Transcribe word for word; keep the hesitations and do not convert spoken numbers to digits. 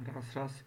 Raz, raz.